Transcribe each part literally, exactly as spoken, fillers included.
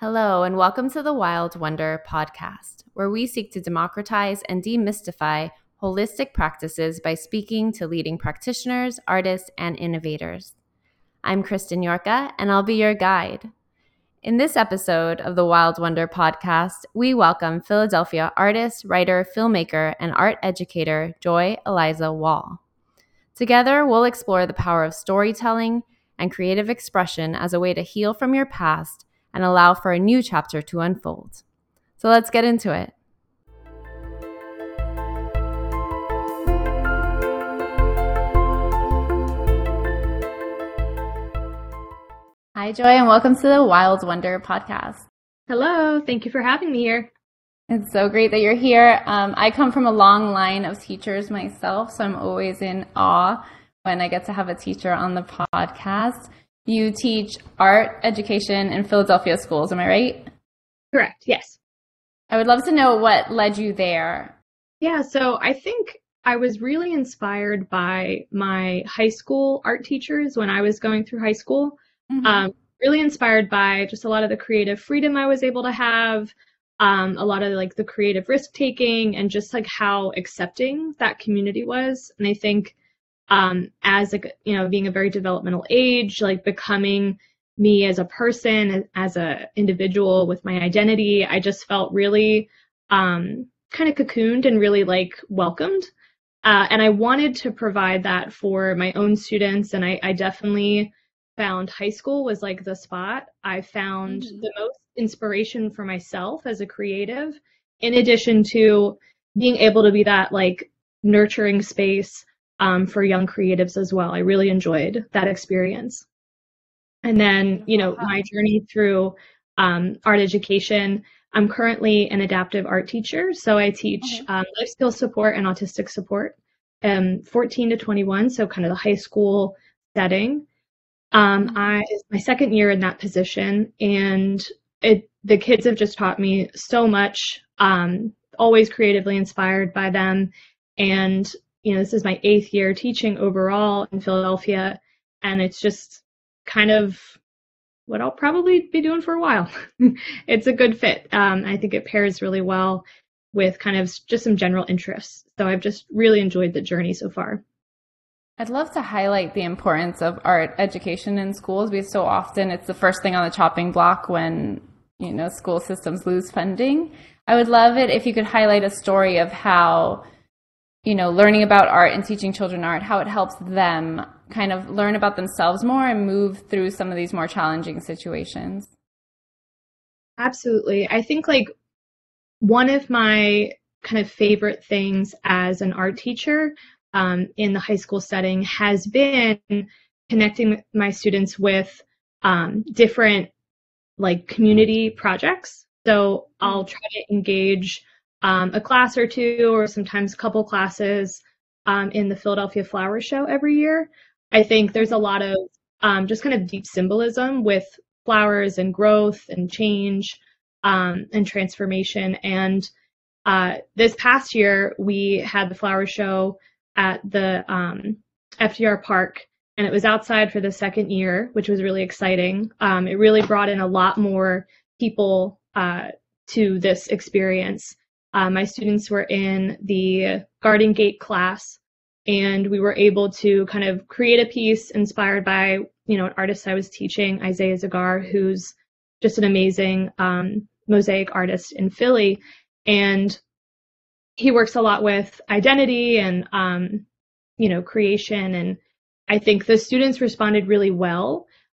Hello, and welcome to the Wild Wonder podcast, where we seek to democratize and demystify holistic practices by speaking to leading practitioners, artists, and innovators. I'm Kristen Yorka, and I'll be your guide. In this episode of the Wild Wonder podcast, we welcome Philadelphia artist, writer, filmmaker, and art educator Joy Eliza Wall. Together, we'll explore the power of storytelling and creative expression as a way to heal from your past and allow for a new chapter to unfold. So let's get into it. Hi, Joy, and welcome to the Wild Wonder podcast. Hello, thank you for having me here. It's so great that you're here. Um, I come from a long line of teachers myself, so I'm always in awe when I get to have a teacher on the podcast. You teach art education in Philadelphia schools, am I right? Correct, yes. I would love to know what led you there. Yeah, so I think I was really inspired by my high school art teachers when I was going through high school. Mm-hmm. Um, really inspired by just a lot of the creative freedom I was able to have, um, a lot of like the creative risk taking and just like how accepting that community was. And I think Um, as a, you know, being a very developmental age, like becoming me as a person, as a individual with my identity, I just felt really um, kind of cocooned and really like welcomed. Uh, and I wanted to provide that for my own students. And I, I definitely found high school was like the spot. I found mm-hmm. the most inspiration for myself as a creative, in addition to being able to be that like nurturing space Um, for young creatives as well. I really enjoyed that experience. And then, you know, my journey through um, art education, I'm currently an adaptive art teacher. So I teach um, life skills support and autistic support, um, fourteen to twenty-one, so kind of the high school setting. Um, I it's my second year in that position, and it the kids have just taught me so much, um, always creatively inspired by them. And you know, this is my eighth year teaching overall in Philadelphia, and it's just kind of what I'll probably be doing for a while. It's a good fit. Um, I think it pairs really well with kind of just some general interests. So I've just really enjoyed the journey so far. I'd love to highlight the importance of art education in schools, because so often it's the first thing on the chopping block when, you know, school systems lose funding. I would love it if you could highlight a story of how, you know, learning about art and teaching children art, how it helps them kind of learn about themselves more and move through some of these more challenging situations. Absolutely. I think like one of my kind of favorite things as an art teacher um, in the high school setting has been connecting my students with um, different like community projects. So I'll try to engage Um, a class or two, or sometimes a couple classes um, in the Philadelphia Flower Show every year. I think there's a lot of um, just kind of deep symbolism with flowers and growth and change um, and transformation. And uh, this past year, we had the flower show at the um, F D R park, and it was outside for the second year, which was really exciting. Um, it really brought in a lot more people uh, to this experience. Uh, my students were in the Garden Gate class, and we were able to kind of create a piece inspired by, you know, an artist I was teaching, Isaiah Zagar, who's just an amazing um, mosaic artist in Philly. And he works a lot with identity and, um, you know, creation. And I think the students responded really well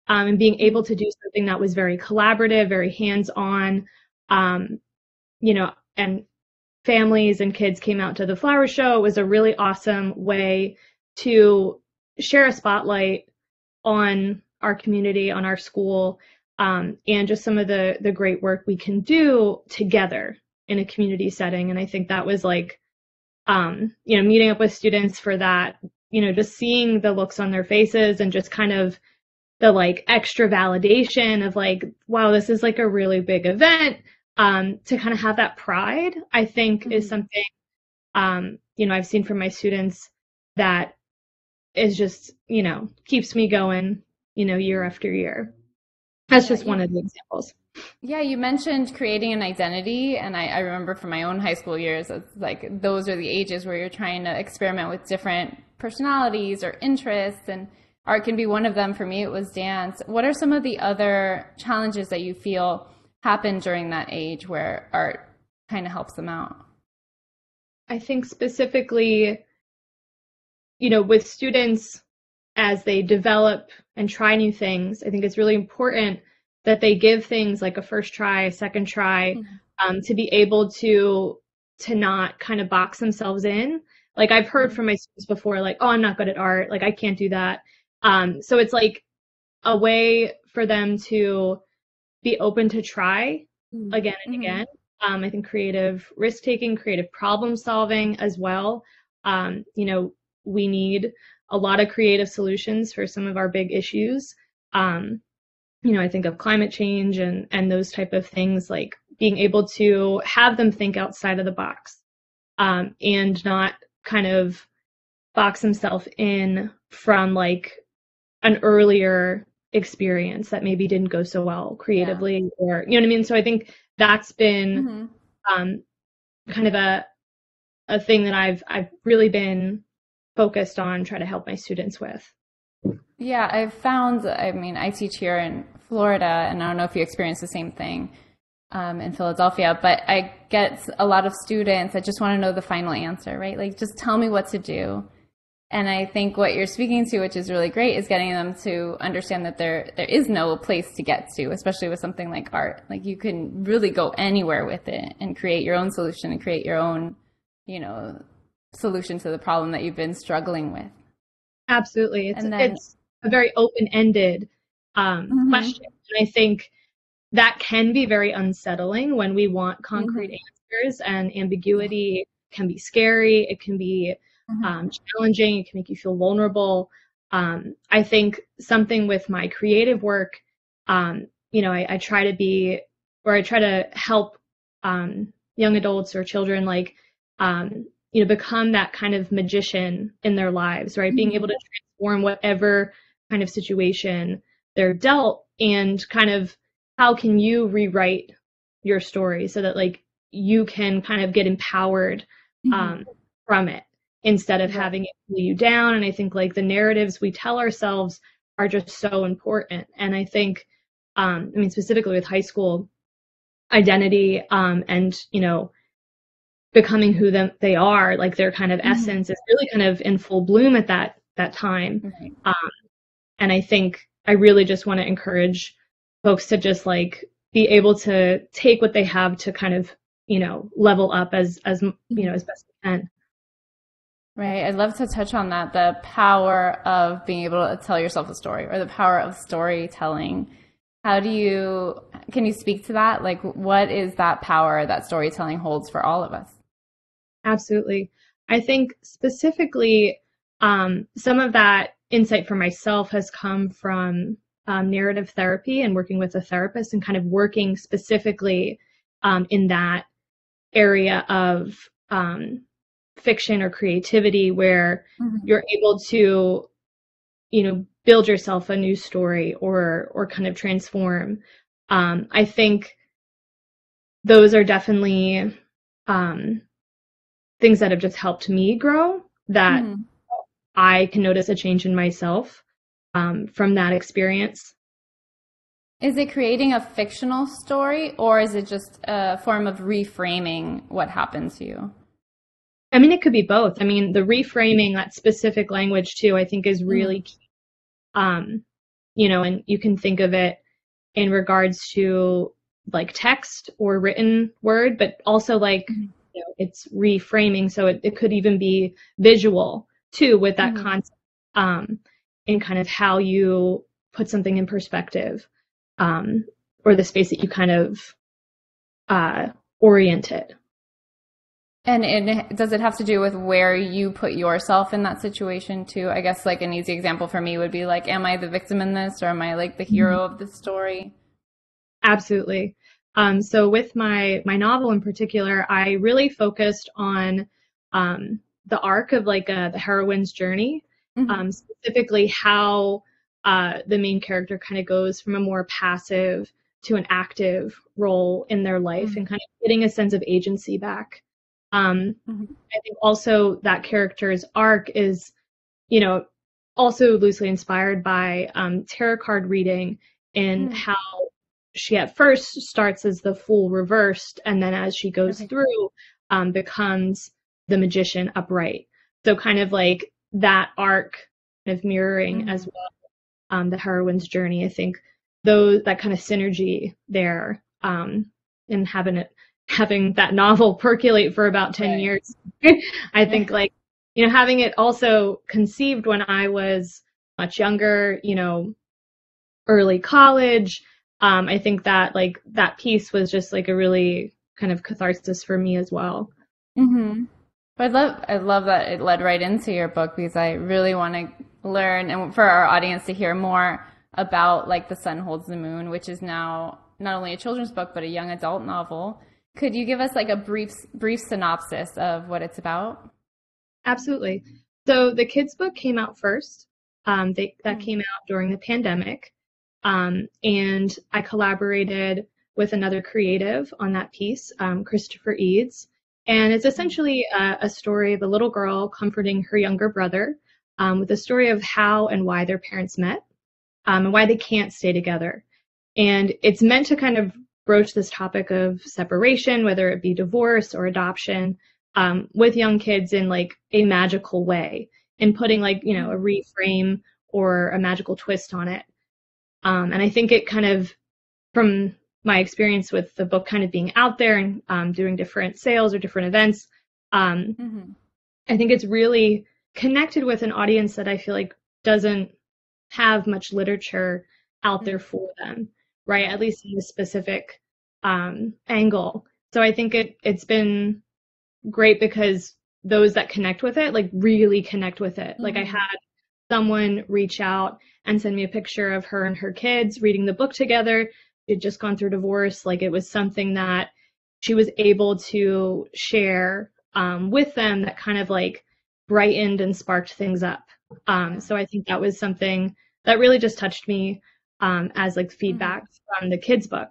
um, and being able to do something that was very collaborative, very hands-on, um, you know, and families and kids came out to the flower show. It was a really awesome way to share a spotlight on our community, on our school, um, and just some of the, the great work we can do together in a community setting. And I think that was like, um, you know, meeting up with students for that, you know, just seeing the looks on their faces and just kind of the like extra validation of like, wow, this is like a really big event. Um, to kind of have that pride, I think, mm-hmm. is something, um, you know, I've seen from my students that is just, you know, keeps me going, you know, year after year. That's just one of the examples. Yeah, you mentioned creating an identity, and I, I remember from my own high school years, it's like those are the ages where you're trying to experiment with different personalities or interests, and art can be one of them. For me, it was dance. What are some of the other challenges that you feel happen during that age where art kind of helps them out? I think specifically, you know, with students as they develop and try new things, I think it's really important that they give things like a first try, a second try, mm-hmm. um, to be able to to not kind of box themselves in. Like I've heard from my students before, like, oh, I'm not good at art, like I can't do that. Um, so it's like a way for them to be open to try mm-hmm. again and mm-hmm. again. Um, I think creative risk-taking, creative problem-solving as well. Um, you know, we need a lot of creative solutions for some of our big issues. Um, you know, I think of climate change and, and those type of things, like being able to have them think outside of the box um, and not kind of box themselves in from like an earlier experience that maybe didn't go so well creatively yeah. or, you know what I mean? So I think that's been mm-hmm. um, kind of a a thing that I've I've really been focused on trying to help my students with. Yeah, I've found, I mean, I teach here in Florida, and I don't know if you experience the same thing um, in Philadelphia, but I get a lot of students that just want to know the final answer, right? Like, just tell me what to do. And I think what you're speaking to, which is really great, is getting them to understand that there there is no place to get to, especially with something like art. Like, you can really go anywhere with it and create your own solution and create your own, you know, solution to the problem that you've been struggling with. Absolutely. It's, and then, it's a very open-ended um, mm-hmm. question. And I think that can be very unsettling when we want concrete mm-hmm. answers, and ambiguity can be scary. It can be mm-hmm. um, challenging. It can make you feel vulnerable. Um, I think something with my creative work, um, you know, I, I try to be, or I try to help um, young adults or children, like, um, you know, become that kind of magician in their lives, right? Mm-hmm. Being able to transform whatever kind of situation they're dealt, and kind of how can you rewrite your story so that like you can kind of get empowered mm-hmm. um, from it instead of yeah. having it pull you down. And I think like the narratives we tell ourselves are just so important. And I think, um, I mean, specifically with high school identity um, and, you know, becoming who them they are, like their kind of mm-hmm. essence is really kind of in full bloom at that that time. Right. Um, and I think I really just want to encourage folks to just like be able to take what they have to kind of, you know, level up as, as you know, as best they can. Right. I'd love to touch on that, the power of being able to tell yourself a story, or the power of storytelling. How do you, can you speak to that? Like, what is that power that storytelling holds for all of us? Absolutely. I think specifically, um, some of that insight for myself has come from um, narrative therapy and working with a therapist, and kind of working specifically um, in that area of um, fiction or creativity, where mm-hmm. you're able to, you know, build yourself a new story or or kind of transform. Um, I think those are definitely um, things that have just helped me grow, that mm. I can notice a change in myself um, from that experience. Is it creating a fictional story, or is it just a form of reframing what happened to you? I mean, it could be both. I mean, the reframing, that specific language too, I think is really mm. key. Um, you know, and you can think of it in regards to like text or written word, but also like, mm-hmm. you know, it's reframing. So it, it could even be visual too, with that mm-hmm. concept, um, and kind of how you put something in perspective, um, or the space that you kind of, uh, orient it. And it, does it have to do with where you put yourself in that situation too? I guess like an easy example for me would be like, am I the victim in this, or am I like the hero mm-hmm. of this story? Absolutely. Um, so with my, my novel in particular, I really focused on um, the arc of like a, the heroine's journey, mm-hmm. um, specifically how uh, the main character kind of goes from a more passive to an active role in their life, mm-hmm. and kind of getting a sense of agency back. Um, mm-hmm. I think also that character's arc is, you know, also loosely inspired by um, tarot card reading, in mm-hmm. how she at first starts as the fool reversed, and then as she goes okay. through, um, becomes the magician upright. So kind of like that arc kind of mirroring mm-hmm. as well, um, the heroine's journey. I think those, that kind of synergy there, um, and having it, having that novel percolate for about ten right. years. I think yeah. like, you know, having it also conceived when I was much younger, you know, early college. Um, I think that like that piece was just like a really kind of catharsis for me as well. Mm-hmm. I love, I love that it led right into your book, because I really want to learn, and for our audience to hear more about like The Sun Holds the Moon, which is now not only a children's book, but a young adult novel. Could you give us like a brief, brief synopsis of what it's about? Absolutely. So the kids' book came out first. Um, they, that came out during the pandemic. Um, and I collaborated with another creative on that piece, um, Christopher Eads. And it's essentially a, a story of a little girl comforting her younger brother, um, with a story of how and why their parents met, um, and why they can't stay together. And it's meant to kind of broach this topic of separation, whether it be divorce or adoption, um, with young kids in like a magical way, and putting like, you know, a reframe or a magical twist on it. Um, and I think it kind of, from my experience with the book kind of being out there and um, doing different sales or different events, um, mm-hmm. I think it's really connected with an audience that I feel like doesn't have much literature out mm-hmm. there for them, right? At least in this specific um, angle. So I think it, it's been great because those that connect with it, like really connect with it. Mm-hmm. Like I had someone reach out and send me a picture of her and her kids reading the book together. She had just gone through divorce. Like it was something that she was able to share um, with them that kind of like brightened and sparked things up. Um, so I think that was something that really just touched me um, as like feedback mm-hmm. from the kids' book.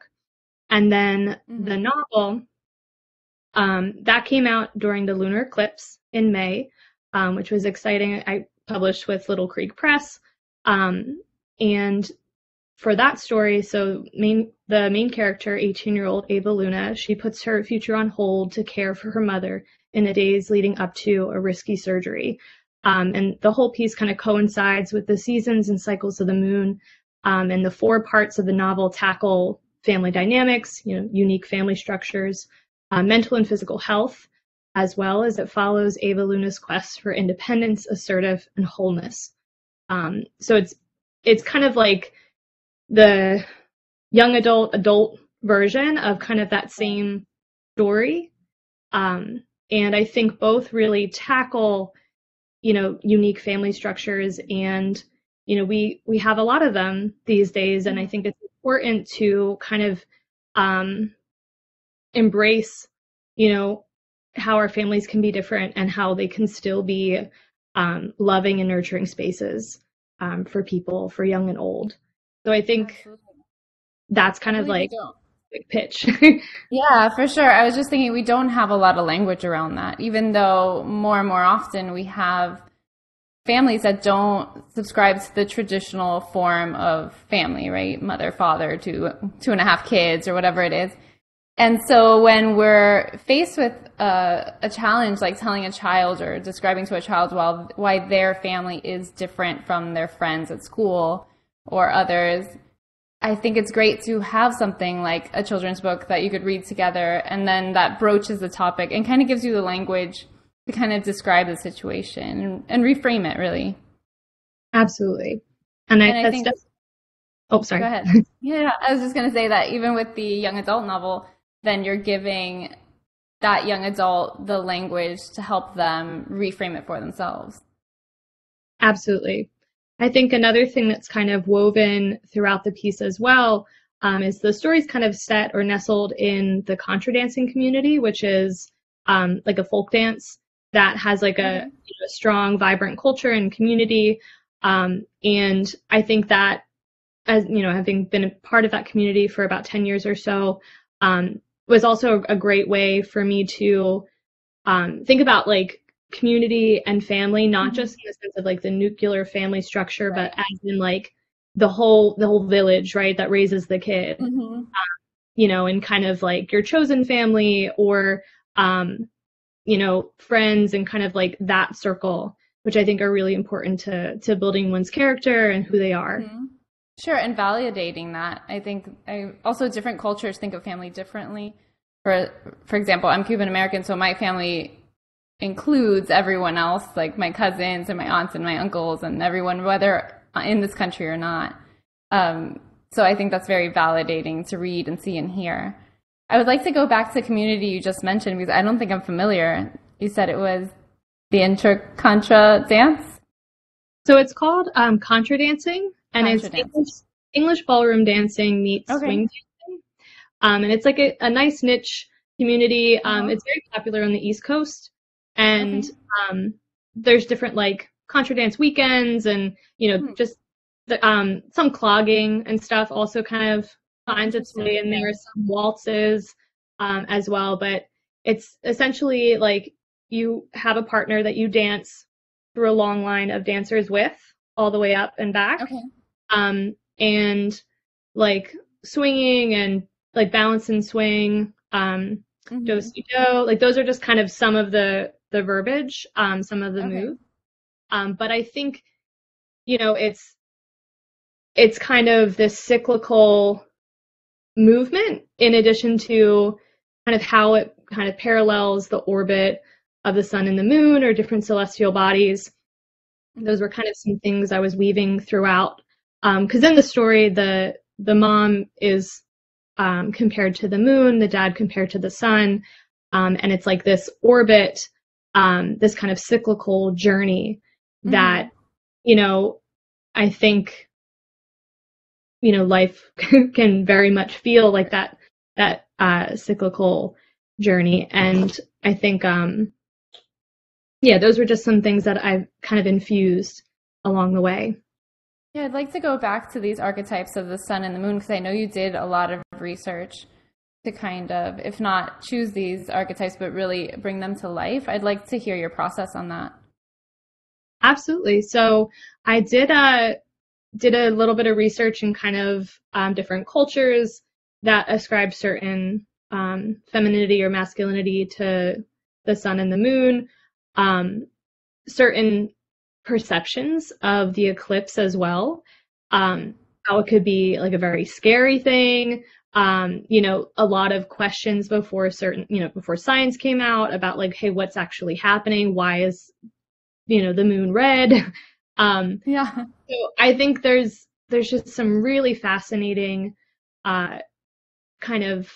And then mm-hmm. the novel, um, that came out during the lunar eclipse in May, um, which was exciting. I published with Little Creek Press. Um, and for that story, so main, the main character, eighteen-year-old Ava Luna, she puts her future on hold to care for her mother in the days leading up to a risky surgery. Um, and the whole piece kind of coincides with the seasons and cycles of the moon. Um, and the four parts of the novel tackle family dynamics, you know, unique family structures, uh, mental and physical health, as well as it follows Ava Luna's quest for independence, assertive, and wholeness. Um, so it's it's kind of like the young adult, adult version of kind of that same story. Um, and I think both really tackle, you know, unique family structures. And, you know, we, we have a lot of them these days. And I think it's important to kind of um, embrace, you know, how our families can be different and how they can still be um, loving and nurturing spaces um, for people, for young and old. So I think Absolutely. That's kind of like quick pitch. Yeah, for sure. I was just thinking we don't have a lot of language around that, even though more and more often we have families that don't subscribe to the traditional form of family, right? Mother, father, two, two and a half kids or whatever it is. And so when we're faced with a, a challenge, like telling a child or describing to a child why, why their family is different from their friends at school or others, I think it's great to have something like a children's book that you could read together, and then that broaches the topic and kind of gives you the language to kind of describe the situation and, and reframe it, really. Absolutely. And, and I, that's I think... Just... Oh, sorry. Go ahead. Yeah, I was just going to say that even with the young adult novel, then you're giving that young adult the language to help them reframe it for themselves. Absolutely. I think another thing that's kind of woven throughout the piece as well um, is the story's kind of set or nestled in the contra dancing community, which is um, like a folk dance that has like a, you know, strong, vibrant culture and community. Um, and I think that, as you know, having been a part of that community for about ten years or so, um, was also a great way for me to um, think about like community and family, not mm-hmm. just in the sense of like the nuclear family structure, right. but as in like the whole the whole village, right, that raises the kid, mm-hmm. um, you know, and kind of like your chosen family or, um, you know, friends and kind of like that circle, which I think are really important to to building one's character and who they are. Mm-hmm. Sure, and validating that. I think I, also different cultures think of family differently. For for example, I'm Cuban American, so my family includes everyone else, like my cousins and my aunts and my uncles and everyone, whether in this country or not. Um, so I think that's very validating to read and see and hear. I would like to go back to the community you just mentioned because I don't think I'm familiar. You said it was the Intercontra dance? So it's called um, Contra dancing. And it's English, English ballroom dancing meets okay. swing dancing. Um, and it's like a, a nice niche community. Um, oh. It's very popular on the East Coast. And okay. um, there's different like contra dance weekends and, you know, hmm. just the, um, some clogging and stuff also kind of finds its way in there. Some waltzes um, as well. But it's essentially like you have a partner that you dance through a long line of dancers with all the way up and back. Okay. Um, and like swinging and like balance and swing, um, mm-hmm. do-si-do, like those are just kind of some of the, the verbiage, um, some of the okay. moves. Um, but I think, you know, it's, it's kind of this cyclical movement in addition to kind of how it kind of parallels the orbit of the sun and the moon or different celestial bodies. Those were kind of some things I was weaving throughout. Um, 'cause in the story, the, the mom is, um, compared to the moon, the dad compared to the sun. Um, and it's like this orbit, um, this kind of cyclical journey mm-hmm. that, you know, I think, you know, life can very much feel like that, that, uh, cyclical journey. And I think, um, yeah, those were just some things that I've kind of infused along the way. Yeah, I'd like to go back to these archetypes of the sun and the moon, because I know you did a lot of research to kind of, if not choose these archetypes, but really bring them to life. I'd like to hear your process on that. Absolutely. So I did a, did a little bit of research in kind of um, different cultures that ascribe certain um, femininity or masculinity to the sun and the moon. Um, certain perceptions of the eclipse as well, um, how it could be like a very scary thing, um, you know, a lot of questions before certain, you know, before science came out about like, hey, what's actually happening? Why is, you know, the moon red? um, yeah. So I think there's, there's just some really fascinating uh, kind of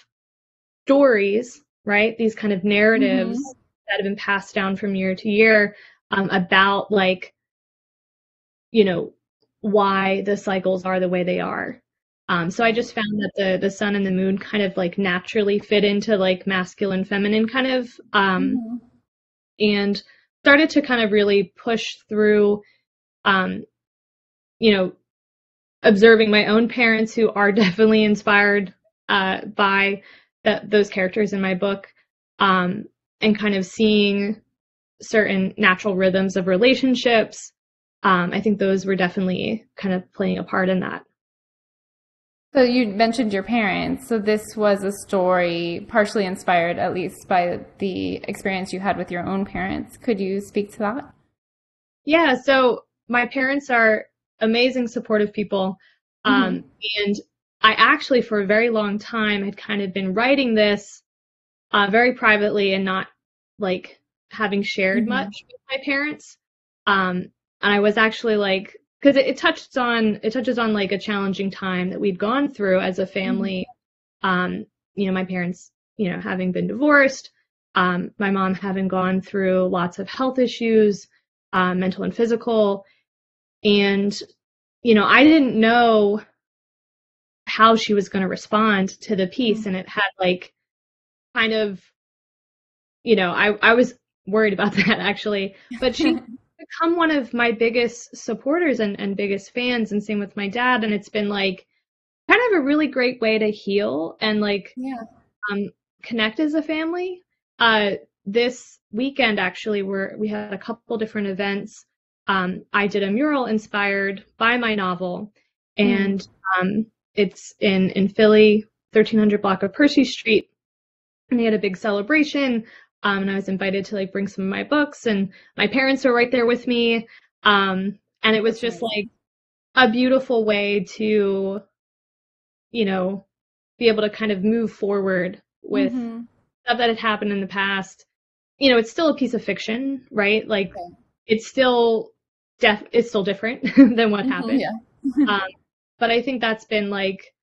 stories, right? These kind of narratives mm-hmm. that have been passed down from year to year um, about like, you know, why the cycles are the way they are. Um, so I just found that the the sun and the moon kind of like naturally fit into like masculine, feminine kind of, um, mm-hmm. and started to kind of really push through, um, you know, observing my own parents who are definitely inspired uh, by that those characters in my book. Um, and kind of seeing certain natural rhythms of relationships. Um, I think those were definitely kind of playing a part in that. So you mentioned your parents. So this was a story partially inspired, at least, by the experience you had with your own parents. Could you speak to that? Yeah. So my parents are amazing, supportive people. Mm-hmm. Um, and I actually, for a very long time, had kind of been writing this Uh, very privately and not like having shared mm-hmm. much with my parents. Um, and I was actually like, because it, it touched on, it touches on like a challenging time that we'd gone through as a family. Mm-hmm. Um, you know, my parents, you know, having been divorced, um, my mom having gone through lots of health issues, uh, mental and physical. And, you know, I didn't know how she was going to respond to the piece. Mm-hmm. And it had like, kind of, you know, I, I was worried about that actually, but she become one of my biggest supporters and, and biggest fans, and same with my dad. And it's been like kind of a really great way to heal and like yeah. um, connect as a family. Uh, this weekend, actually, we're, we had a couple different events. Um, I did a mural inspired by my novel, and mm. um, it's in, in Philly, thirteen hundred block of Percy Street. And they had a big celebration. Um, and I was invited to like bring some of my books, and my parents were right there with me. Um, and it was just like a beautiful way to, you know, be able to kind of move forward with mm-hmm. stuff that had happened in the past. You know, it's still a piece of fiction, right? Like okay. it's still def- it's still different than what mm-hmm, happened. Yeah. um, but I think that's been like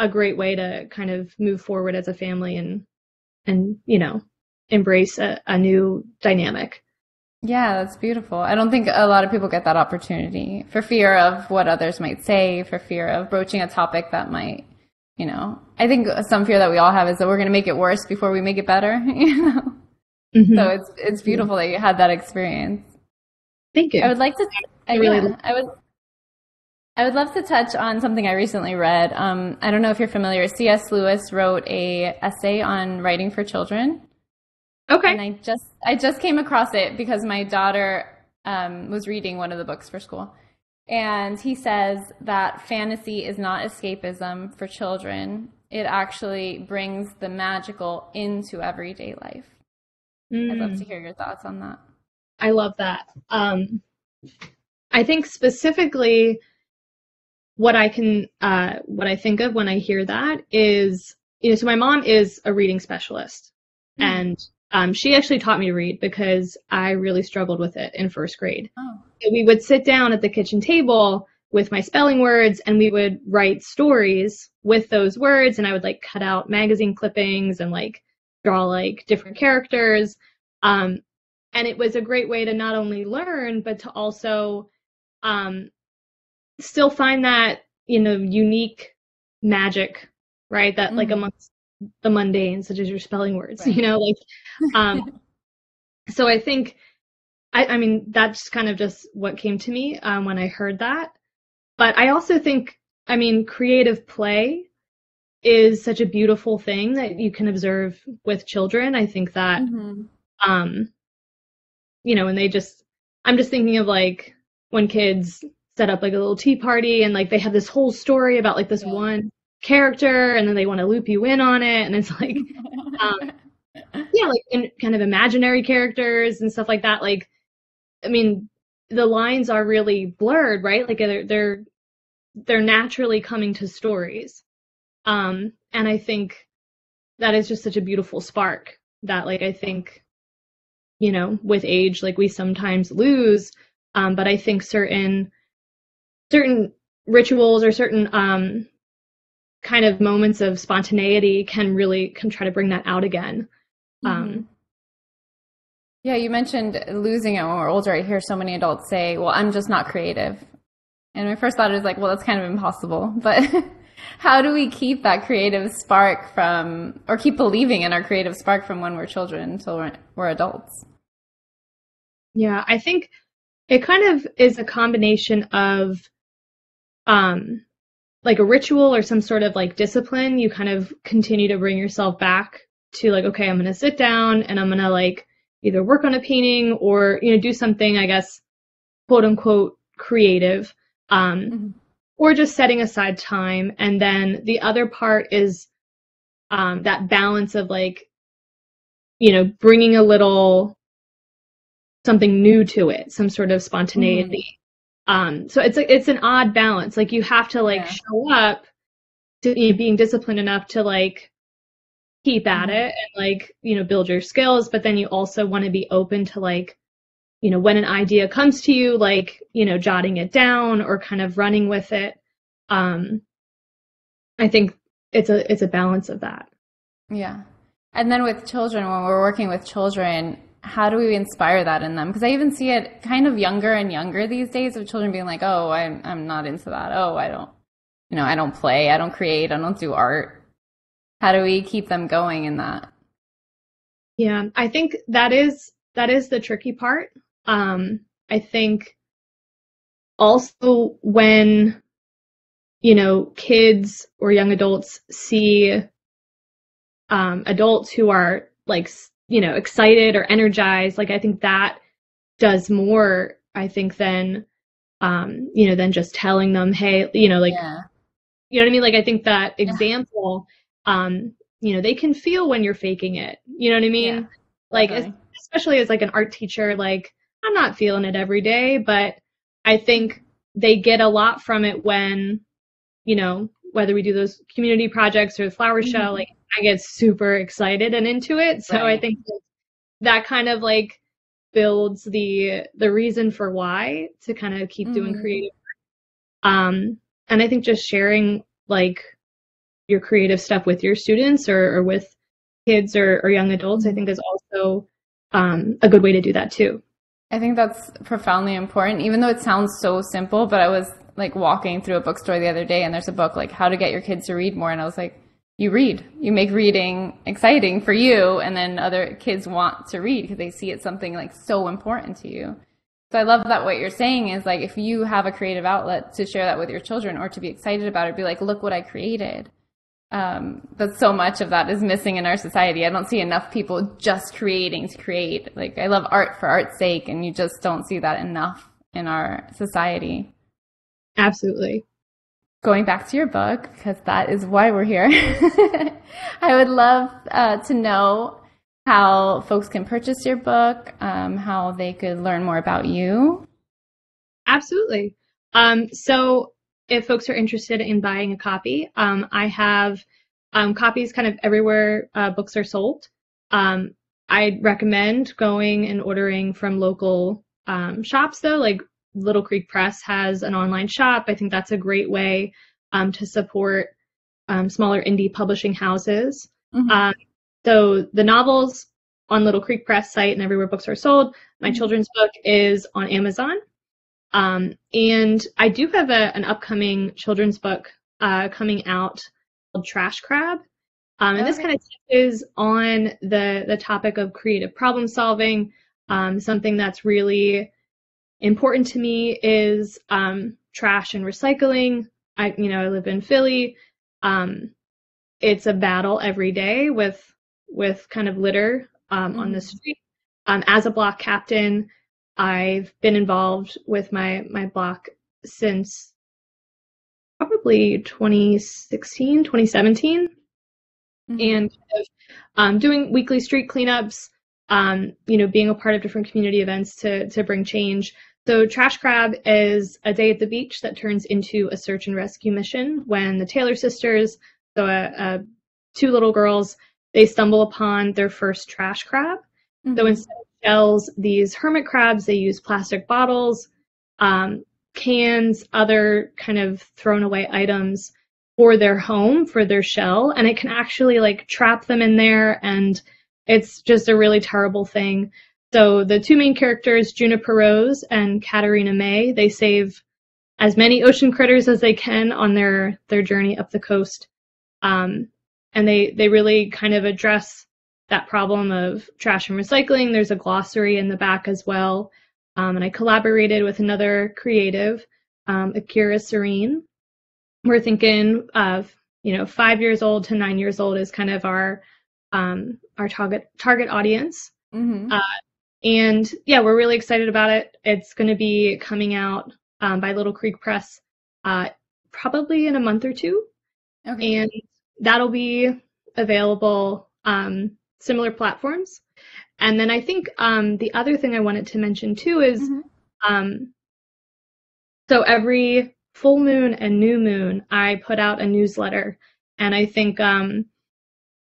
a great way to kind of move forward as a family and, and, you know, embrace a, a new dynamic. Yeah, that's beautiful. I don't think a lot of people get that opportunity, for fear of what others might say, for fear of broaching a topic that might, you know, I think some fear that we all have is that we're going to make it worse before we make it better, you know? Mm-hmm. So it's it's beautiful that you had that experience. Thank you. I would like to, I, I really, yeah, I would, I would love to touch on something I recently read. Um, I don't know if you're familiar. C S Lewis wrote a essay on writing for children. Okay. And I just I just came across it because my daughter um, was reading one of the books for school. And he says that fantasy is not escapism for children. It actually brings the magical into everyday life. Mm. I'd love to hear your thoughts on that. I love that. Um, I think specifically what I can uh, what I think of when I hear that is, you know, so my mom is a reading specialist. Mm. And Um, she actually taught me to read because I really struggled with it in first grade. Oh. We would sit down at the kitchen table with my spelling words, and we would write stories with those words. And I would like cut out magazine clippings and like draw like different characters. Um, and it was a great way to not only learn, but to also um, still find that, you know, unique magic, right? That mm-hmm. like amongst the mundane, such as your spelling words, right. you know, like, um, so I think, I, I mean, that's kind of just what came to me um, when I heard that. But I also think, I mean, creative play is such a beautiful thing that you can observe with children. I think that, mm-hmm. um, you know, and they just, I'm just thinking of like when kids set up like a little tea party and like they have this whole story about like this yeah. one character, and then they want to loop you in on it, and it's like um yeah like in kind of imaginary characters and stuff like that. Like, I mean, the lines are really blurred, right? Like they're they're they're naturally coming to stories, um and I think that is just such a beautiful spark that, like, I think, you know, with age, like, we sometimes lose, um but I think certain certain rituals or certain um kind of moments of spontaneity can really can try to bring that out again. Um, yeah, you mentioned losing it when we're older. I hear so many adults say, well, I'm just not creative. And my first thought is like, well, that's kind of impossible. But how do we keep that creative spark from, or keep believing in our creative spark from when we're children until we're, we're adults? Yeah, I think it kind of is a combination of um, like a ritual or some sort of like discipline. You kind of continue to bring yourself back to like, okay, I'm going to sit down and I'm going to like either work on a painting or, you know, do something, I guess, quote unquote, creative, um, mm-hmm. or just setting aside time. And then the other part is um, that balance of like, you know, bringing a little something new to it, some sort of spontaneity. Mm-hmm. Um, so it's like, it's an odd balance. Like you have to like yeah. show up to, you know, being disciplined enough to like keep at mm-hmm. it and like, you know, build your skills, but then you also want to be open to like, you know, when an idea comes to you, like, you know, jotting it down or kind of running with it. Um, I think it's a, it's a balance of that. Yeah. And then with children, when we're working with children, how do we inspire that in them? Because I even see it kind of younger and younger these days of children being like, oh, I'm, I'm not into that. Oh, I don't, you know, I don't play. I don't create. I don't do art. How do we keep them going in that? Yeah, I think that is, that is the tricky part. Um, I think also when, you know, kids or young adults see um, adults who are, like, you know, excited or energized, like, I think that does more, I think, than, um, you know, than just telling them, hey, you know, like, yeah. you know what I mean? Like, I think that example, yeah. um, you know, they can feel when you're faking it, you know what I mean? Yeah. Like, okay. as, especially as, like, an art teacher, like, I'm not feeling it every day, but I think they get a lot from it when, you know, whether we do those community projects or the flower mm-hmm. show, like, I get super excited and into it. So right. I think that kind of, like, builds the the reason for why to kind of keep mm-hmm. doing creative work. Um, and I think just sharing, like, your creative stuff with your students or, or with kids or, or young adults, I think is also um, a good way to do that too. I think that's profoundly important, even though it sounds so simple, but I was, like, walking through a bookstore the other day and there's a book, like, How to Get Your Kids to Read More. And I was like, you read, you make reading exciting for you. And then other kids want to read because they see it's something, like, so important to you. So I love that what you're saying is, like, if you have a creative outlet to share that with your children or to be excited about it, be like, look what I created. Um, but so much of that is missing in our society. I don't see enough people just creating to create. Like, I love art for art's sake, and you just don't see that enough in our society. Absolutely. Going back to your book, because that is why we're here, I would love uh, to know how folks can purchase your book, um, how they could learn more about you. Absolutely. Um, so if folks are interested in buying a copy, um, I have um, copies kind of everywhere uh, books are sold. Um, I recommend going and ordering from local um, shops, though. Like, Little Creek Press has an online shop. I think that's a great way um, to support um, smaller indie publishing houses. Mm-hmm. Um, so the novels on Little Creek Press site and everywhere books are sold. My mm-hmm. children's book is on Amazon. Um, and I do have a, an upcoming children's book uh, coming out called Trash Crab. Um, and okay. this kind of touches on the, the topic of creative problem solving. Um, something that's really important to me is um, trash and recycling. I, you know, I live in Philly. Um, it's a battle every day with with kind of litter um, mm-hmm. on the street. Um, as a block captain, I've been involved with my, my block since probably twenty sixteen, twenty seventeen, mm-hmm. and kind of, um, doing weekly street cleanups, um, you know, being a part of different community events to, to bring change. So Trash Crab is a day at the beach that turns into a search and rescue mission when the Taylor sisters, so a, a, two little girls, they stumble upon their first trash crab. Mm-hmm. So instead of shells, these hermit crabs, they use plastic bottles, um, cans, other kind of thrown away items for their home, for their shell. And it can actually, like, trap them in there, and it's just a really terrible thing. So the two main characters, Juniper Rose and Katerina May, they save as many ocean critters as they can on their, their journey up the coast. Um, and they, they really kind of address that problem of trash and recycling. There's a glossary in the back as well. Um, and I collaborated with another creative, um, Akira Serene. We're thinking of, you know, five years old to nine years old is kind of our um our target target audience. Mm-hmm. uh, and yeah we're really excited about it. It's going to be coming out um, by Little Creek Press uh probably in a month or two. Okay. And that'll be available um similar platforms. And then I think um the other thing I wanted to mention too is mm-hmm. um so every full moon and new moon I put out a newsletter, and I think um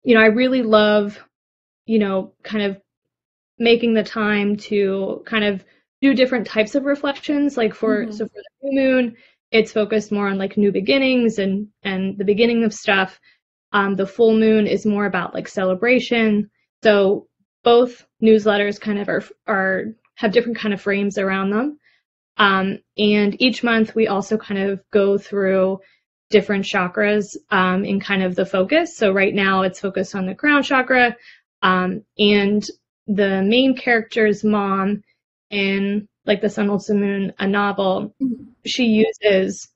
you know, I really love, you know, kind of making the time to kind of do different types of reflections. Like for, mm-hmm. so for the new moon, it's focused more on like new beginnings and, and the beginning of stuff. Um, the full moon is more about like celebration. So both newsletters kind of are, are, have different kind of frames around them. Um, and each month we also kind of go through different chakras um, in kind of the focus. So right now it's focused on the crown chakra, um, and the main character's mom in like The Sun Holds the Moon, a novel, mm-hmm. she uses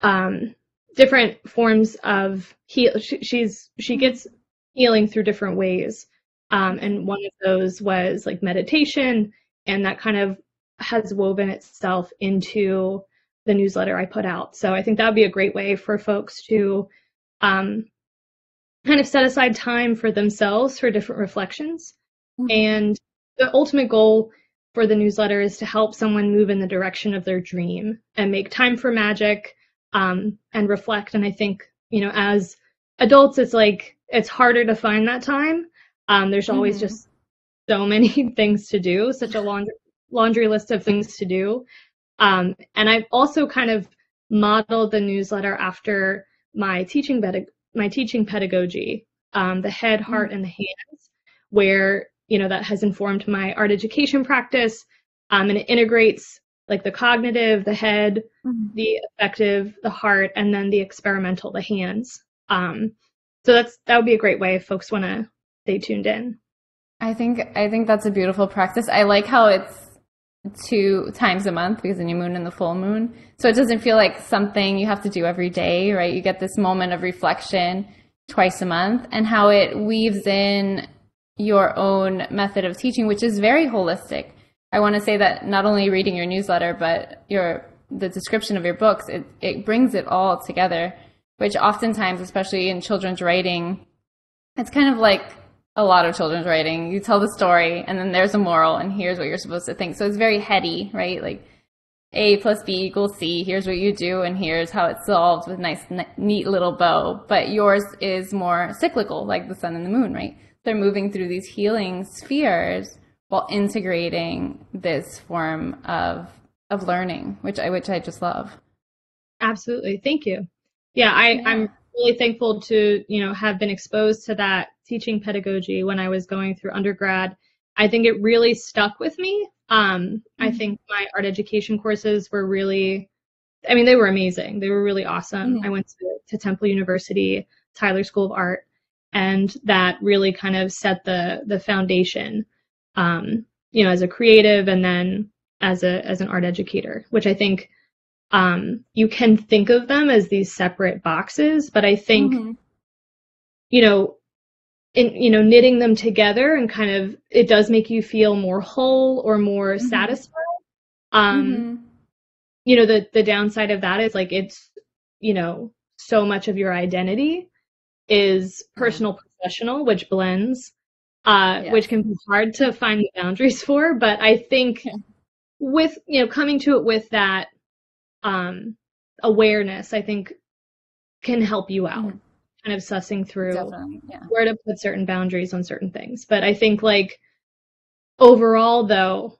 um, different forms of heal. She, she's she gets healing through different ways, um, and one of those was like meditation, and that kind of has woven itself into the newsletter I put out. So I think that would be a great way for folks to um, kind of set aside time for themselves for different reflections. Mm-hmm. And the ultimate goal for the newsletter is to help someone move in the direction of their dream and make time for magic um, and reflect. And I think, you know, as adults, it's like, it's harder to find that time. Um, there's mm-hmm. always just so many things to do, such a laundry, laundry list of things to do. Um, and I've also kind of modeled the newsletter after my teaching pedag- my teaching pedagogy, um, the head, heart, and the hands, where, you know, that has informed my art education practice, um, and it integrates like the cognitive, the head, mm-hmm. the affective, the heart, and then the experimental, the hands. Um, so that's that would be a great way if folks want to stay tuned in. I think I think that's a beautiful practice. I like how it's two times a month, because the new moon and the full moon, so it doesn't feel like something you have to do every day, right? You get this moment of reflection twice a month, and how it weaves in your own method of teaching, which is very holistic. I want to say that not only reading your newsletter, but your the description of your books, it, it brings it all together, which oftentimes, especially in children's writing, it's kind of like a lot of children's writing. You tell the story, and then there's a moral, and here's what you're supposed to think. So it's very heady, right? Like A plus B equals C. Here's what you do, and here's how it's solved with nice, neat little bow. But yours is more cyclical, like the sun and the moon, right? They're moving through these healing spheres while integrating this form of of learning, which I which I just love. Absolutely, thank you. Yeah, I, yeah. I'm really thankful to, you know, have been exposed to that teaching pedagogy when I was going through undergrad. I think it really stuck with me. Um, mm-hmm. I think my art education courses were really, I mean, they were amazing. They were really awesome. Mm-hmm. I went to, to Temple University, Tyler School of Art, and that really kind of set the the foundation, um, you know, as a creative and then as a as an art educator, which I think um, you can think of them as these separate boxes, but I think, mm-hmm. you know, in, you know, knitting them together and kind of, it does make you feel more whole or more mm-hmm. satisfied. Um, mm-hmm. You know, the, the downside of that is like, it's, you know, so much of your identity is personal mm-hmm. professional, which blends, uh, yeah. which can be hard to find the boundaries for. But I think yeah. with, you know, coming to it with that um, awareness, I think can help you out. Mm-hmm. Kind of sussing through yeah. where to put certain boundaries on certain things. But I think like overall though,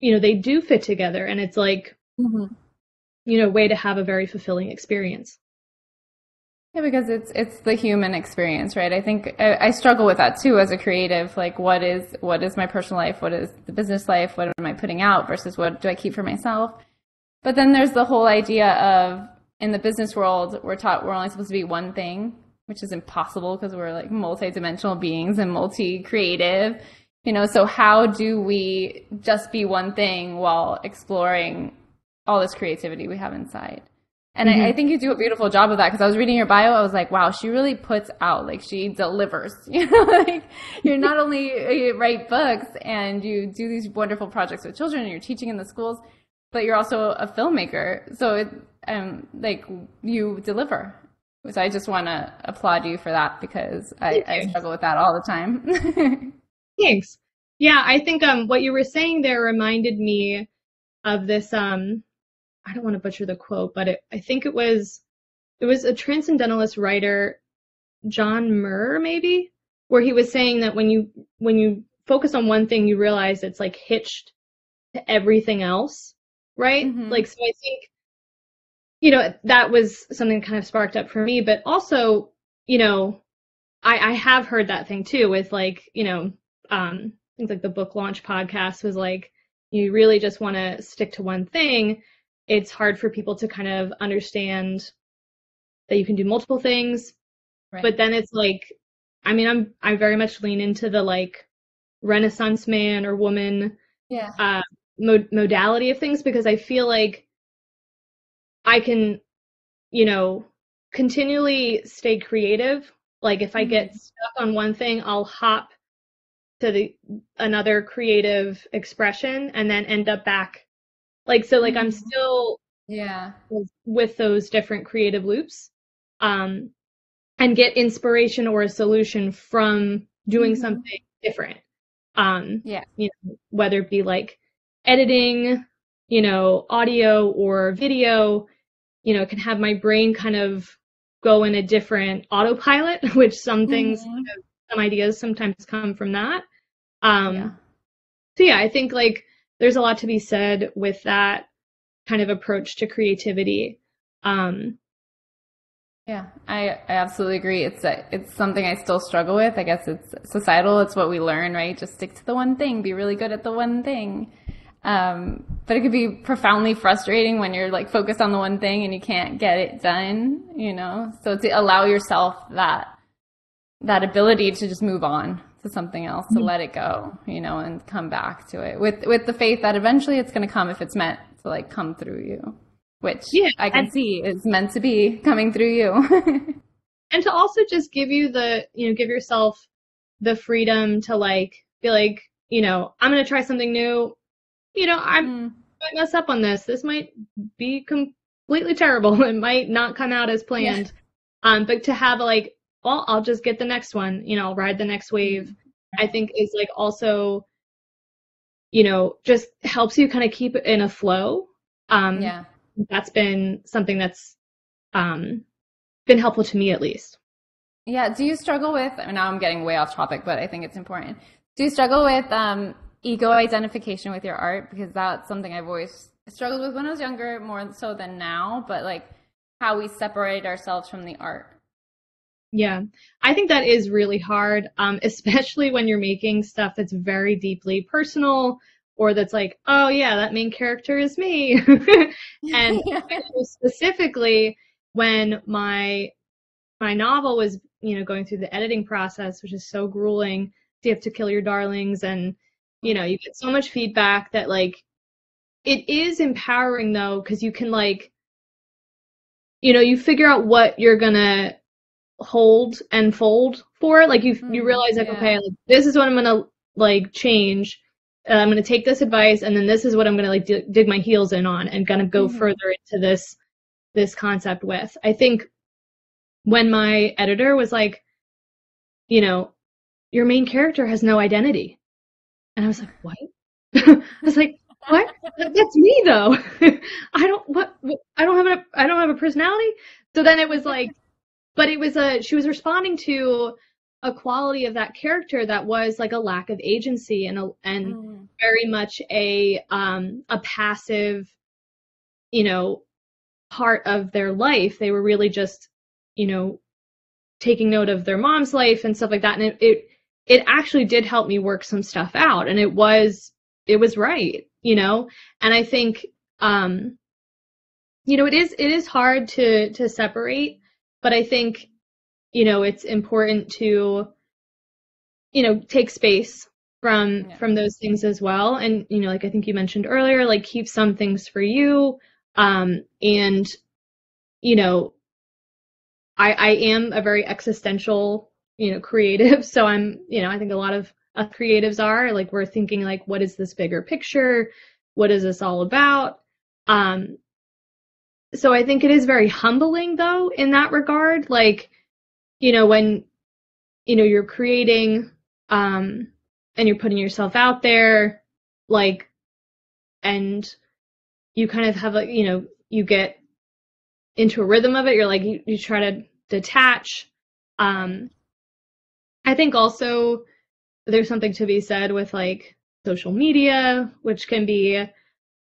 you know, they do fit together, and it's like, mm-hmm. you know, way to have a very fulfilling experience. Yeah, because it's, it's the human experience, right? I think I, I struggle with that too, as a creative, like what is, what is my personal life? What is the business life? What am I putting out versus what do I keep for myself? But then there's the whole idea of, in the business world, we're taught we're only supposed to be one thing, which is impossible because we're like multi-dimensional beings and multi-creative, you know, so how do we just be one thing while exploring all this creativity we have inside? And mm-hmm. I, I think you do a beautiful job of that, because I was reading your bio, I was like, wow, she really puts out, like she delivers, you know, like you're not only, you write books and you do these wonderful projects with children and you're teaching in the schools, but you're also a filmmaker. So it, um, like you deliver. So I just want to applaud you for that, because I, I struggle with that all the time. Thanks. Yeah. I think, um, what you were saying there reminded me of this, um, I don't want to butcher the quote, but it, I think it was, it was a transcendentalist writer, John Muir, maybe, where he was saying that when you, when you focus on one thing, you realize it's like hitched to everything else. Right? Mm-hmm. Like, so I think, you know, that was something that kind of sparked up for me, but also, you know, I, I have heard that thing too with like, you know, um, I think like the book launch podcast was like, you really just want to stick to one thing. It's hard for people to kind of understand that you can do multiple things, right. But then it's like, I mean, I'm, I very much lean into the like Renaissance man or woman, yeah. uh, mod- modality of things, because I feel like I can, you know, continually stay creative. Like if I get stuck on one thing, I'll hop to the another creative expression and then end up back. Like, so like I'm still yeah with, with those different creative loops, um, and get inspiration or a solution from doing mm-hmm. something different. Um, yeah. You know, whether it be like editing, you know, audio or video, you know, it can have my brain kind of go in a different autopilot, which some things, mm-hmm. you know, some ideas sometimes come from that. Um, yeah. So yeah, I think like there's a lot to be said with that kind of approach to creativity. Um, yeah, I, I absolutely agree. It's a, it's something I still struggle with. I guess it's societal. It's what we learn, right? Just stick to the one thing, be really good at the one thing. Um, but it could be profoundly frustrating when you're like focused on the one thing and you can't get it done, you know? So to allow yourself that, that ability to just move on to something else, to mm-hmm. let it go, you know, and come back to it with, with the faith that eventually it's going to come if it's meant to like come through you, which yeah, I can and- see is meant to be coming through you. And to also just give you the, you know, give yourself the freedom to like, be like, you know, I'm going to try something new. You know, I mm. might mess up on this. This might be completely terrible. It might not come out as planned. Yeah. Um, but to have like, well, I'll just get the next one. You know, I'll ride the next wave. I think is like also, you know, just helps you kind of keep it in a flow. Um, yeah, that's been something that's um, been helpful to me at least. Yeah. Do you struggle with? I mean, now I'm getting way off topic, but I think it's important. Do you struggle with? Um, ego identification with your art, because that's something I've always struggled with when I was younger, more so than now, but like how we separate ourselves from the art. Yeah, I think that is really hard, um, especially when you're making stuff that's very deeply personal or that's like, oh yeah, that main character is me. And yeah. Specifically when my my novel was, you know, going through the editing process, which is so grueling, you have to kill your darlings, and you know, you get so much feedback that, like, it is empowering, though, because you can, like, you know, you figure out what you're going to hold and fold for. Like, you mm, you realize, like, yeah. okay, like, this is what I'm going to, like, change. Uh, I'm going to take this advice, and then this is what I'm going to, like, d- dig my heels in on and kind of go mm-hmm. further into this this concept with. I think when my editor was like, you know, your main character has no identity. And I was like, what? I was like, what? That's me, though. I don't. What? I don't have a. I don't have a personality. So then it was like, but it was a. She was responding to a quality of that character that was like a lack of agency and a, and oh. very much a um a passive, you know, part of their life. They were really just, you know, taking note of their mom's life and stuff like that. And it. it It actually did help me work some stuff out, and it was, it was right, you know? And I think, um, you know, it is, it is hard to, to separate, but I think, you know, it's important to, you know, take space from, yeah. from those things as well. And, you know, like, I think you mentioned earlier, like, keep some things for you. Um, and, you know, I, I am a very existential, you know, creative. So I'm, you know, I think a lot of uh, creatives are like, we're thinking like, what is this bigger picture? What is this all about? Um, so I think it is very humbling, though, in that regard. Like, you know, when, you know, you're creating, um, and you're putting yourself out there, like, and you kind of have a, you know, you get into a rhythm of it. You're like, you, you try to detach, um, I think also there's something to be said with like social media, which can be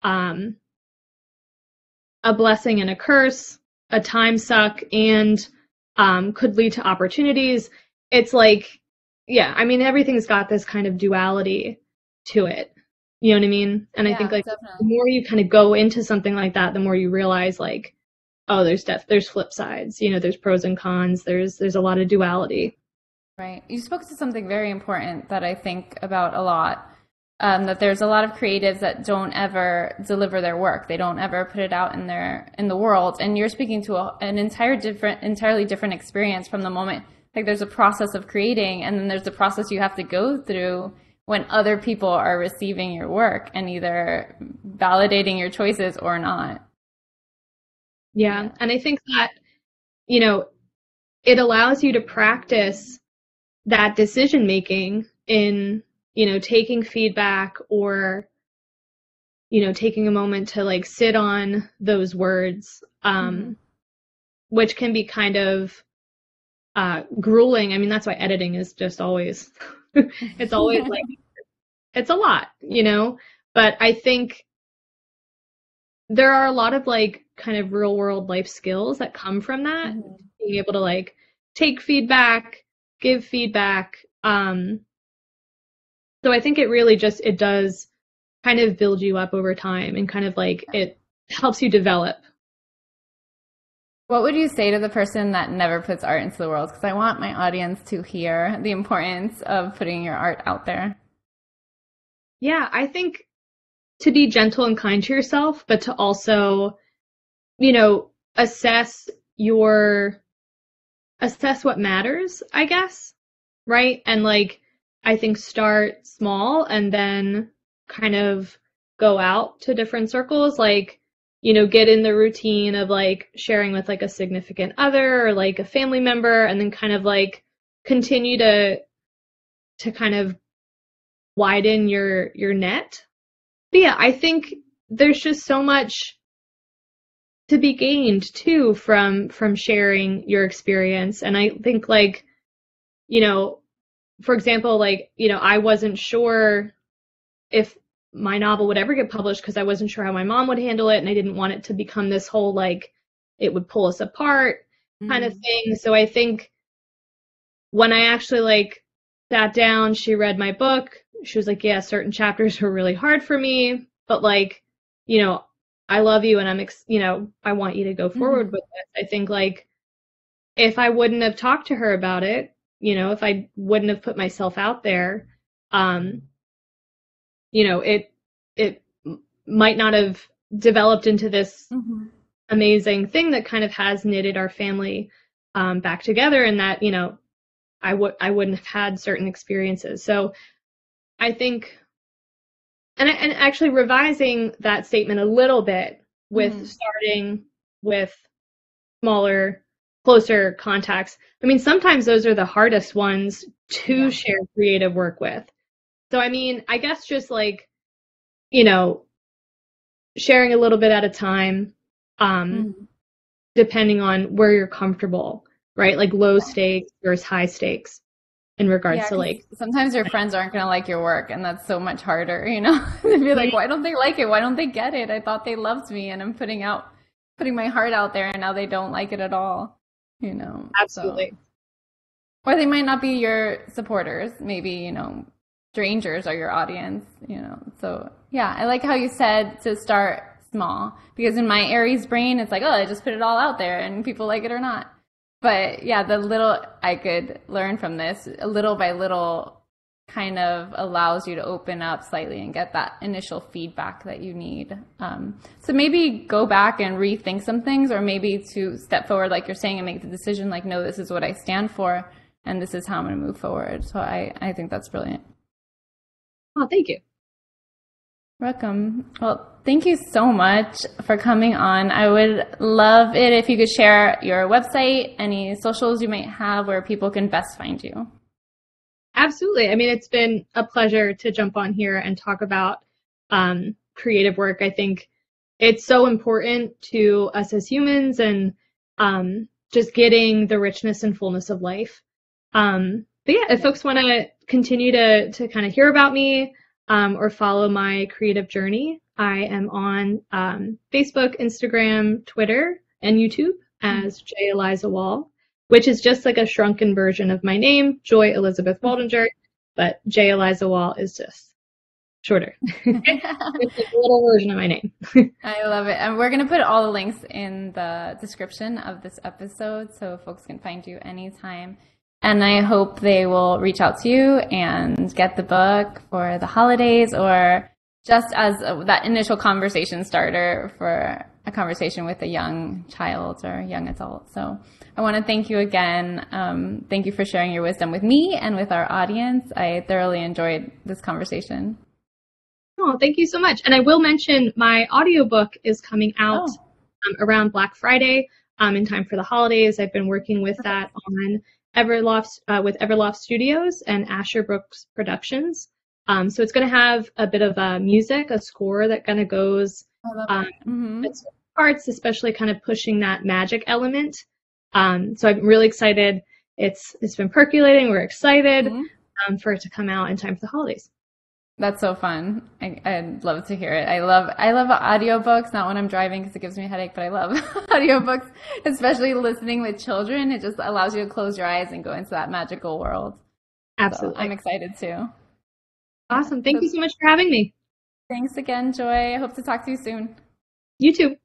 um, a blessing and a curse, a time suck, and um, could lead to opportunities. It's like, yeah, I mean, everything's got this kind of duality to it. You know what I mean? And yeah, I think like definitely. The more you kind of go into something like that, the more you realize like, oh, there's def- there's flip sides. You know, there's pros and cons. There's there's a lot of duality. Right. You spoke to something very important that I think about a lot, um, that there's a lot of creatives that don't ever deliver their work. They don't ever put it out in their in the world. And you're speaking to a, an entire different, entirely different experience from the moment. Like, there's a process of creating, and then there's the process you have to go through when other people are receiving your work and either validating your choices or not. Yeah. And I think that, you know, it allows you to practice that decision making in, you know, taking feedback or, you know, taking a moment to like sit on those words, um, mm-hmm. which can be kind of uh, grueling. I mean, that's why editing is just always, it's always like, it's a lot, you know, but I think there are a lot of like kind of real world life skills that come from that. Mm-hmm. Being able to like take feedback, give feedback. Um, so I think it really just, it does kind of build you up over time and kind of like, it helps you develop. What would you say to the person that never puts art into the world? Because I want my audience to hear the importance of putting your art out there. Yeah, I think to be gentle and kind to yourself, but to also, you know, assess your, assess what matters, I guess, right? And like, I think start small and then kind of go out to different circles, like, you know, get in the routine of like sharing with like a significant other or like a family member, and then kind of like continue to to kind of widen your your net. But yeah, I think there's just so much to be gained too from from sharing your experience. And I think like, you know, for example, like, you know, I wasn't sure if my novel would ever get published because I wasn't sure how my mom would handle it, and I didn't want it to become this whole like it would pull us apart mm-hmm. kind of thing. So I think when I actually like sat down, she read my book, she was like, yeah, certain chapters were really hard for me, but like, you know, I love you and I'm ex- you know, I want you to go forward mm-hmm. with this. I think like if I wouldn't have talked to her about it, you know, if I wouldn't have put myself out there, um you know, it it might not have developed into this mm-hmm. amazing thing that kind of has knitted our family um, back together, and that, you know, I would I wouldn't have had certain experiences. So I think, and and actually revising that statement a little bit with mm. starting with smaller, closer contacts. I mean, sometimes those are the hardest ones to yeah. share creative work with. So, I mean, I guess just like, you know, sharing a little bit at a time, um, mm-hmm. depending on where you're comfortable, right? Like low stakes versus high stakes in regards yeah, to like. Sometimes your friends aren't going to like your work, and that's so much harder, you know, to be like, why don't they like it? Why don't they get it? I thought they loved me, and I'm putting out, putting my heart out there, and now they don't like it at all, you know. Absolutely. So. Or they might not be your supporters. Maybe, you know, strangers are your audience, you know. So yeah, I like how you said to start small, because in my Aries brain, it's like, oh, I just put it all out there and people like it or not. But yeah, the little I could learn from this, little by little, kind of allows you to open up slightly and get that initial feedback that you need. Um, so maybe go back and rethink some things, or maybe to step forward, like you're saying, and make the decision like, no, this is what I stand for, and this is how I'm going to move forward. So I, I think that's brilliant. Oh, thank you. Welcome. Well, thank you so much for coming on. I would love it if you could share your website, any socials you might have where people can best find you. Absolutely. I mean, it's been a pleasure to jump on here and talk about um, creative work. I think it's so important to us as humans, and um, just getting the richness and fullness of life. Um, but yeah, if folks want to continue to to kind of hear about me um, or follow my creative journey, I am on um, Facebook, Instagram, Twitter, and YouTube as mm-hmm. J. Eliza Wall, which is just like a shrunken version of my name, Joy Elizabeth Moldinger, but J. Eliza Wall is just shorter. It's like a little version of my name. I love it. And we're going to put all the links in the description of this episode so folks can find you anytime. And I hope they will reach out to you and get the book for the holidays, or just as a, that initial conversation starter for a conversation with a young child or young adult. So I want to thank you again. Um, thank you for sharing your wisdom with me and with our audience. I thoroughly enjoyed this conversation. Oh, thank you so much. And I will mention my audiobook is coming out oh. um, around Black Friday um, in time for the holidays. I've been working with that on Everloft, uh, with Everloft Studios and Asher Brooks Productions. Um, so it's going to have a bit of uh, music, a score that kind of goes um, mm-hmm. it's parts, especially kind of pushing that magic element. Um, so I'm really excited. It's It's been percolating. We're excited mm-hmm. um, for it to come out in time for the holidays. That's so fun. I, I'd love to hear it. I love I love audiobooks, not when I'm driving because it gives me a headache, but I love audiobooks, especially listening with children. It just allows you to close your eyes and go into that magical world. Absolutely. So I'm excited too. Awesome. Thank so, you so much for having me. Thanks again, Joy. I hope to talk to you soon. You too.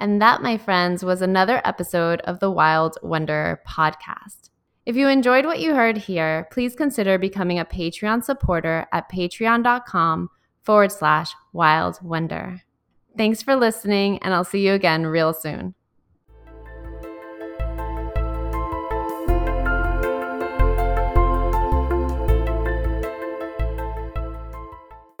And that, my friends, was another episode of the Wild Wonder podcast. If you enjoyed what you heard here, please consider becoming a Patreon supporter at patreon.com forward slash wild wonder. Thanks for listening, and I'll see you again real soon.